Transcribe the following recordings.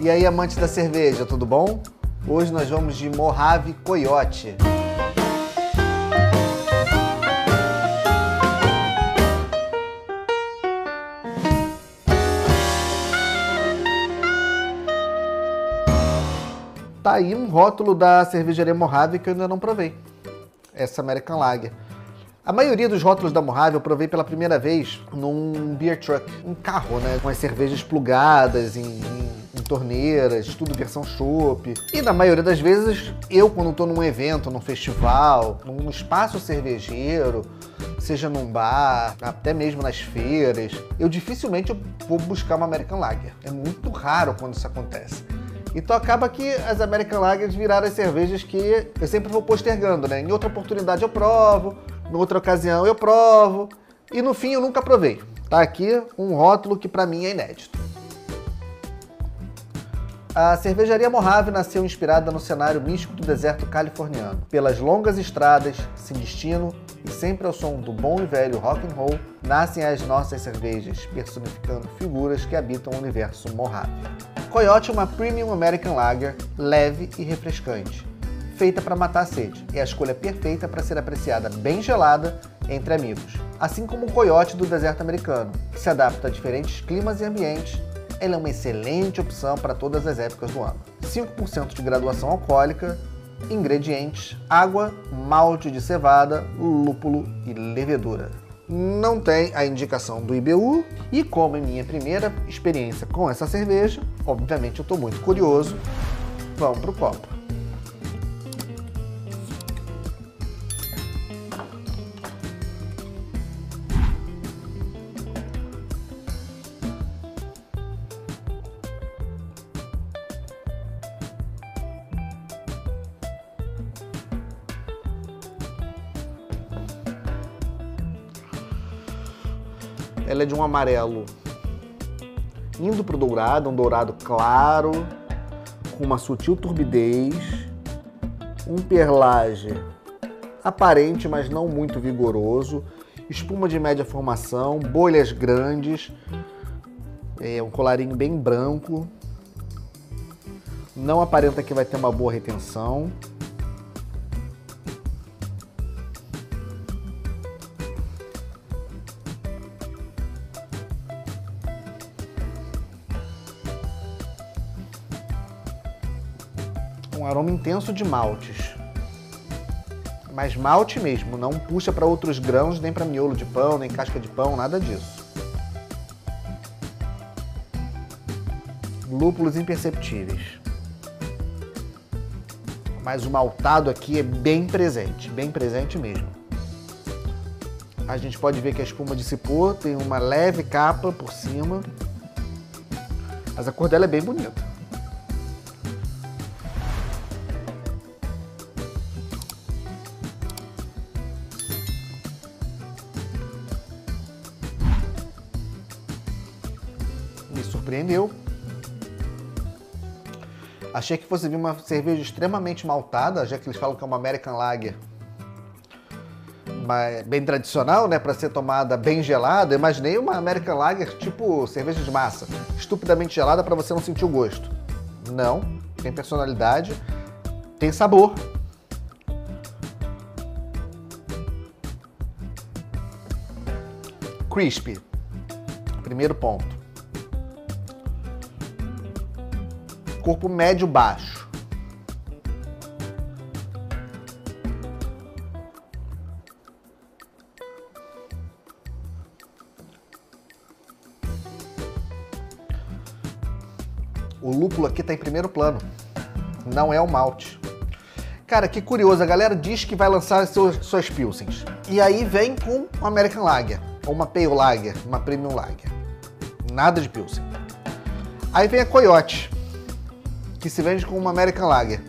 E aí, amantes da cerveja, tudo bom? Hoje nós vamos de Mohave Coyote. Tá aí um rótulo da cervejaria Mohave que eu ainda não provei. Essa American Lager. A maioria dos rótulos da Mohave eu provei pela primeira vez num beer truck, um carro, né? Com as cervejas plugadas em torneiras, tudo versão chopp. E na maioria das vezes, eu quando estou num evento, num festival, num espaço cervejeiro, seja num bar, até mesmo nas feiras, eu dificilmente vou buscar uma American Lager. É muito raro quando isso acontece. Então acaba que as American Lagers viraram as cervejas que eu sempre vou postergando, né? Em outra oportunidade eu provo, em outra ocasião eu provo, e no fim eu nunca provei. Tá aqui um rótulo que pra mim é inédito. A cervejaria Mohave nasceu inspirada no cenário místico do deserto californiano, pelas longas estradas, sem destino e sempre ao som do bom e velho rock and roll, nascem as nossas cervejas, personificando figuras que habitam o universo Mohave. Coyote é uma Premium American Lager leve e refrescante, feita para matar a sede. É a escolha perfeita para ser apreciada bem gelada entre amigos. Assim como o Coyote do deserto americano, que se adapta a diferentes climas e ambientes, ela é uma excelente opção para todas as épocas do ano. 5% de graduação alcoólica, ingredientes, água, malte de cevada, lúpulo e levedura. Não tem a indicação do IBU e como é minha primeira experiência com essa cerveja, obviamente eu estou muito curioso. Vamos para o copo. Ela é de um amarelo indo para o dourado, um dourado claro, com uma sutil turbidez, um perlage aparente, mas não muito vigoroso, espuma de média formação, bolhas grandes, é um colarinho bem branco, não aparenta que vai ter uma boa retenção. Um aroma intenso de maltes, mas malte mesmo, não puxa para outros grãos, nem para miolo de pão, nem casca de pão, nada disso. Lúpulos imperceptíveis, mas o maltado aqui é bem presente mesmo. A gente pode ver que a espuma dissipou, tem uma leve capa por cima, mas a cor dela é bem bonita. Me surpreendeu. Achei que fosse vir uma cerveja extremamente maltada, já que eles falam que é uma American Lager, mas bem tradicional, né, para ser tomada bem gelada. Eu imaginei uma American Lager tipo cerveja de massa, estupidamente gelada para você não sentir o gosto. Não, tem personalidade, tem sabor. Crispy, primeiro ponto. Corpo médio-baixo. O lúpulo aqui está em primeiro plano, não é o malte. Cara, que curioso, a galera diz que vai lançar suas pilsens. E aí vem com uma American Lager, ou uma Pale Lager, uma Premium Lager. Nada de pilsen. Aí vem a Coyote, que se vende como uma American Lager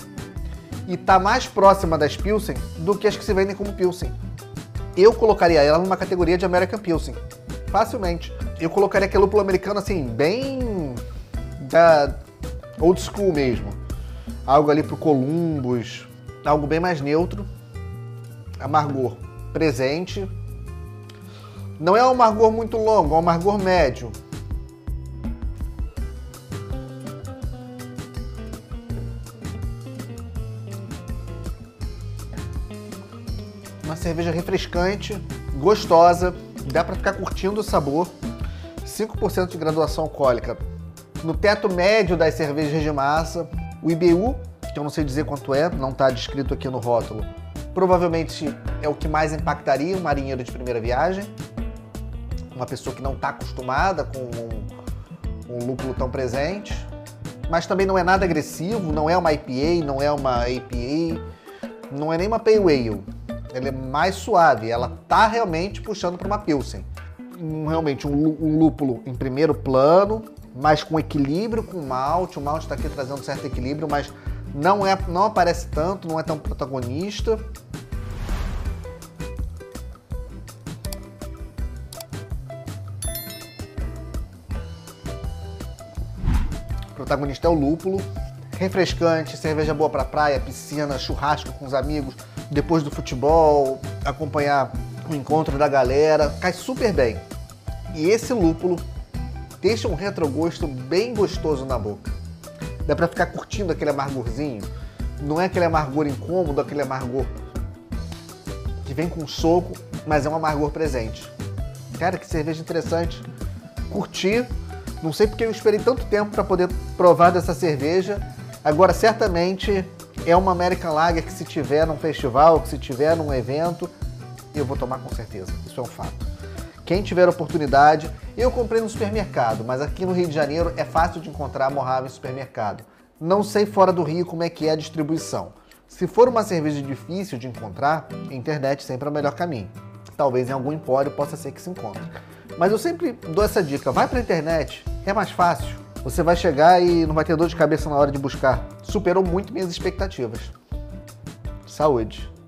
e tá mais próxima das Pilsen do que as que se vendem como Pilsen. Eu colocaria ela numa categoria de American Pilsen, facilmente. Eu colocaria aquele lúpulo americano assim, bem da old school mesmo. Algo ali pro Columbus, algo bem mais neutro. Amargor presente. Não é um amargor muito longo, é um amargor médio. Uma cerveja refrescante, gostosa, dá para ficar curtindo o sabor. 5% de graduação alcoólica. No teto médio das cervejas de massa, o IBU, que eu não sei dizer quanto é, não está descrito aqui no rótulo, provavelmente é o que mais impactaria um marinheiro de primeira viagem, uma pessoa que não está acostumada com um lúpulo tão presente, mas também não é nada agressivo, não é uma IPA, não é uma APA, não é nem uma Pale Ale, ela é mais suave, ela está realmente puxando para uma Pilsen. Realmente um lúpulo em primeiro plano, mas com equilíbrio com o malte está aqui trazendo certo equilíbrio, mas não aparece tanto, não é tão protagonista. O protagonista é o lúpulo, refrescante, cerveja boa para praia, piscina, churrasco com os amigos, depois do futebol, acompanhar o encontro da galera, cai super bem. E esse lúpulo deixa um retrogosto bem gostoso na boca. Dá pra ficar curtindo aquele amargorzinho. Não é aquele amargor incômodo, aquele amargor que vem com um soco, mas é um amargor presente. Cara, que cerveja interessante. Curti. Não sei porque eu esperei tanto tempo pra poder provar dessa cerveja. Agora, certamente, é uma American Lager que se tiver num festival, que se tiver num evento, eu vou tomar com certeza. Isso é um fato. Quem tiver a oportunidade, eu comprei no supermercado, mas aqui no Rio de Janeiro é fácil de encontrar a Mohave em supermercado. Não sei fora do Rio como é que é a distribuição. Se for uma cerveja difícil de encontrar, a internet sempre é o melhor caminho. Talvez em algum empório possa ser que se encontre. Mas eu sempre dou essa dica, vai pra internet, é mais fácil. Você vai chegar e não vai ter dor de cabeça na hora de buscar. Superou muito minhas expectativas. Saúde!